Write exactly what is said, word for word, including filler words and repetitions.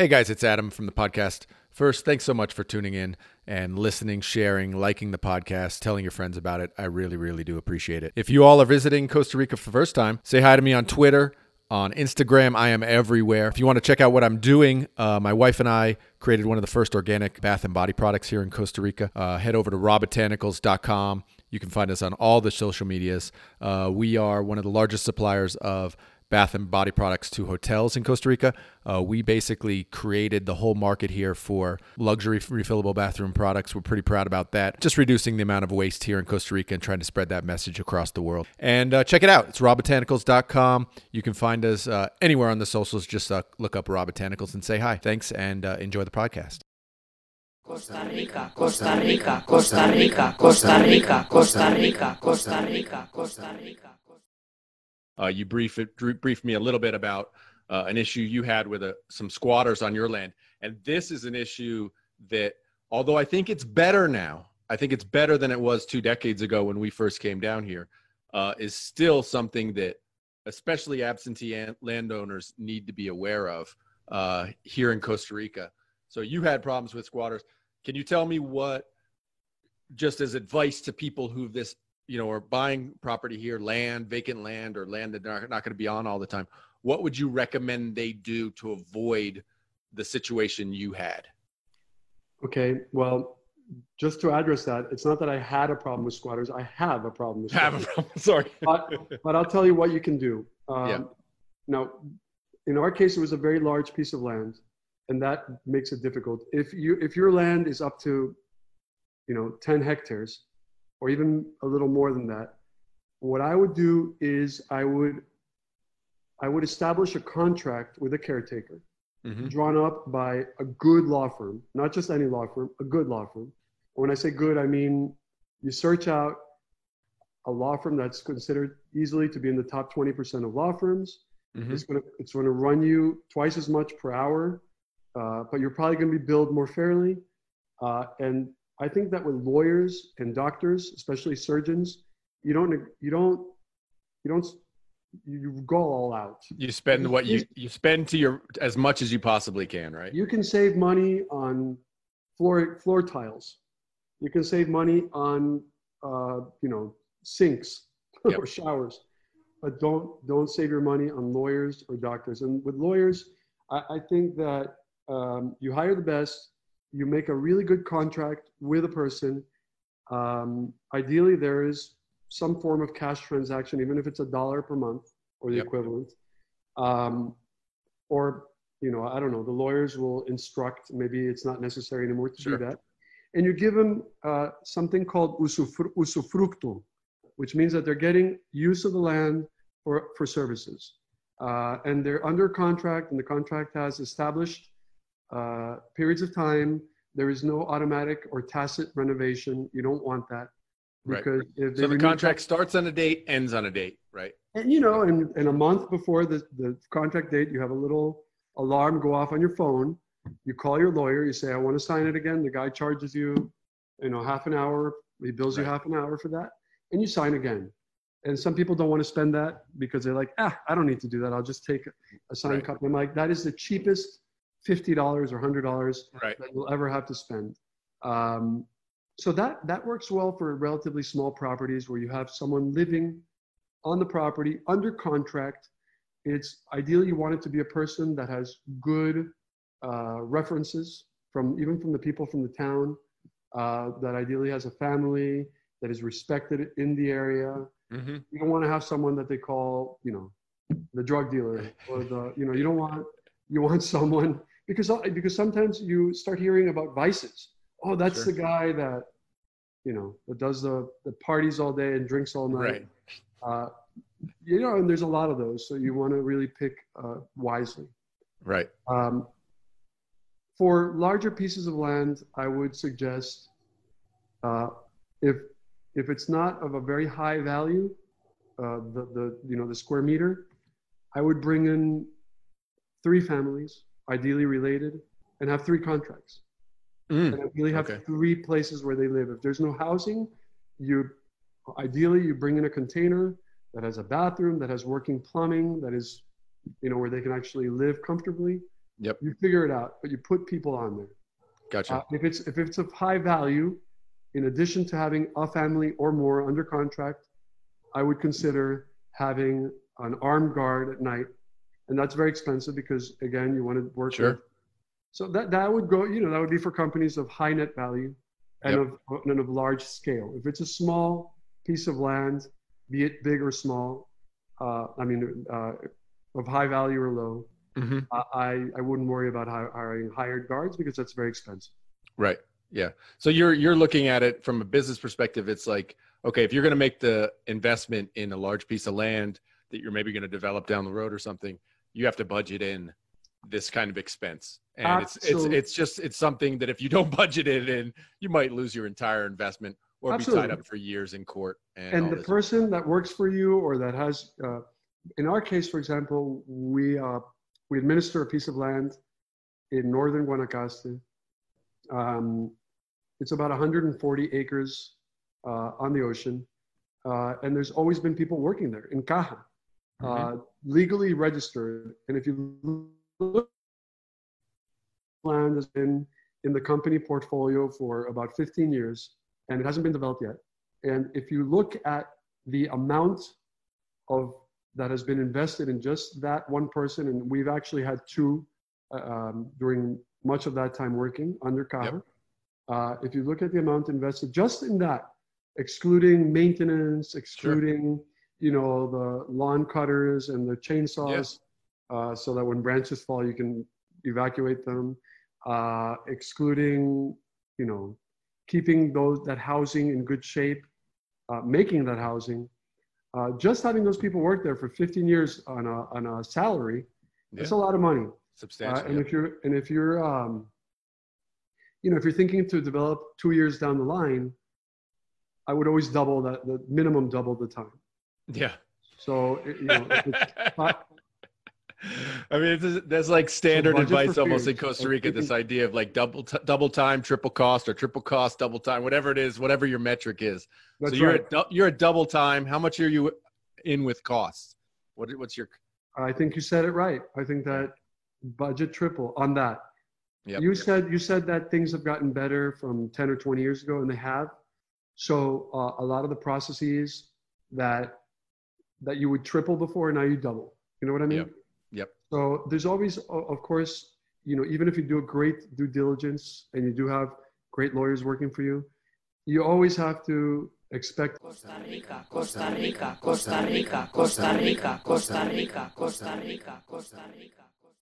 Hey guys, it's Adam from the podcast. First, thanks so much for tuning in and listening, sharing, liking the podcast, telling your friends about it. I really, really do appreciate it. If you all are visiting Costa Rica for the first time, say hi to me on Twitter, on Instagram. I am everywhere. If you want to check out what I'm doing, uh, my wife and I created one of the first organic bath and body products here in Costa Rica. Uh, head over to raw botanicals dot com. You can find us on all the social medias. Uh, we are one of the largest suppliers of bath and body products to hotels in Costa Rica. Uh, we basically created the whole market here for luxury refillable bathroom products. We're pretty proud about that. Just reducing the amount of waste here in Costa Rica and trying to spread that message across the world. And uh, check it out. It's raw botanicals dot com. You can find us uh, anywhere on the socials. Just uh, look up Raw Botanicals and say hi. Thanks, and uh, enjoy the podcast. Costa Rica, Costa Rica, Costa Rica, Costa Rica, Costa Rica, Costa Rica, Costa Rica. Uh, you brief, briefed me a little bit about uh, an issue you had with a, some squatters on your land. And this is an issue that, although I think it's better now, I think it's better than it was two decades ago when we first came down here, uh, is still something that especially absentee an- landowners need to be aware of uh, here in Costa Rica. So you had problems with squatters. Can you tell me what, just as advice to people who this you know, or buying property here, land, vacant land, or land that they're not going to be on all the time, what would you recommend they do to avoid the situation you had? Okay, well, just to address that, it's not that I had a problem with squatters. I have a problem with squatters. Have a problem, sorry. but, but I'll tell you what you can do. Um, yeah. Now, in our case, it was a very large piece of land, and that makes it difficult. If you if your land is up to, you know, ten hectares, or even a little more than that, what I would do is I would I would establish a contract with a caretaker, mm-hmm. drawn up by a good law firm, not just any law firm, a good law firm. And when I say good, I mean you search out a law firm that's considered easily to be in the top twenty percent of law firms. Mm-hmm. It's gonna it's gonna run you twice as much per hour, uh, but you're probably gonna be billed more fairly, uh, and I think that with lawyers and doctors, especially surgeons, you don't, you don't, you don't, you go all out. You spend what you, you spend to your, as much as you possibly can, right? You can save money on floor, floor tiles. You can save money on, uh, you know, sinks yep. or showers, but don't, don't save your money on lawyers or doctors. And with lawyers, I, I think that um, you hire the best. You make a really good contract with a person. Um, ideally, there is some form of cash transaction, even if it's a dollar per month or the yep. equivalent. Um, or, you know, I don't know, the lawyers will instruct, maybe it's not necessary anymore to sure. do that. And you give them uh, something called usufru- usufructo, which means that they're getting use of the land for, for services. Uh, and they're under contract, and the contract has established Uh, periods of time. There is no automatic or tacit renovation. You don't want that. Because right. if so the contract that, starts on a date, ends on a date, right? And you know, and, and a month before the, the contract date, you have a little alarm go off on your phone. You call your lawyer. You say, I want to sign it again. The guy charges you, you know, half an hour. He bills right. you half an hour for that. And you sign again. And some people don't want to spend that because they're like, ah, I don't need to do that. I'll just take a signed right. copy. I'm like, that is the cheapest fifty dollars or one hundred dollars right. that you'll ever have to spend. Um, so that, that works well for relatively small properties where you have someone living on the property under contract. It's ideally you want it to be a person that has good uh, references from even from the people from the town, uh, that ideally has a family that is respected in the area. Mm-hmm. You don't want to have someone that they call, you know, the drug dealer or the, you know, you don't want, you want someone Because because sometimes you start hearing about vices. Oh, that's sure. the guy that, you know, that does the, the parties all day and drinks all night. Right. Uh, you know, and there's a lot of those. So you want to really pick uh, wisely. Right. Um, for larger pieces of land, I would suggest uh, if if it's not of a very high value, uh, the the you know the square meter, I would bring in three families, ideally related, and have three contracts. Mm, and ideally have okay. three places where they live. If there's no housing, you ideally you bring in a container that has a bathroom, that has working plumbing, that is, you know, where they can actually live comfortably. Yep. You figure it out, but you put people on there. Gotcha. Uh, if it's if it's of high value, in addition to having a family or more under contract, I would consider having an armed guard at night, and that's very expensive because again, you want to work. Sure. With. So that that would go, you know, that would be for companies of high net value, and yep. of and of large scale. If it's a small piece of land, be it big or small, uh, I mean, uh, of high value or low, mm-hmm. I I wouldn't worry about hiring hired guards because that's very expensive. Right. Yeah. So you're you're looking at it from a business perspective. It's like, okay, if you're going to make the investment in a large piece of land that you're maybe going to develop down the road or something, you have to budget in this kind of expense. And absolutely. it's it's it's just it's something that if you don't budget it in, you might lose your entire investment or absolutely. Be tied up for years in court. And, and the person stuff. That works for you or that has, uh, in our case, for example, we uh, we administer a piece of land in northern Guanacaste. Um, it's about one hundred forty acres uh, on the ocean. Uh, and there's always been people working there in Caja, uh, okay. legally registered. And if you look, land has been in the company portfolio for about fifteen years, and it hasn't been developed yet. And if you look at the amount of that has been invested in just that one person, and we've actually had two um, during much of that time working under Caja. Yep. Uh, if you look at the amount invested just in that, excluding maintenance, excluding, sure. you know, the lawn cutters and the chainsaws, yes. uh, so that when branches fall, you can evacuate them, uh, excluding, you know, keeping those that housing in good shape, uh, making that housing, uh, just having those people work there for fifteen years on a, on a salary, yeah. that's a lot of money. Substantial. Uh, and yeah. if you're, and if you're, um, you know, if you're thinking to develop two years down the line, I would always double that, the minimum double the time. Yeah. So, you know, it's not, I mean, it's, that's like standard advice almost in Costa Rica, this idea of like double, t- double time, triple cost or triple cost, double time, whatever it is, whatever your metric is. So you're right. at, you're at double time. How much are you in with costs? What, what's your, I think you said it right. I think that budget triple on that. Yep, you yep. said, you said that things have gotten better from ten or twenty years ago, and they have. So uh, a lot of the processes that that you would triple before, now you double. You know what I mean? Yep. Yep. So there's always, of course, you know, even if you do a great due diligence and you do have great lawyers working for you, you always have to expect. Costa Rica, Costa Rica, Costa Rica, Costa Rica, Costa Rica, Costa Rica, Costa Rica, Costa Rica.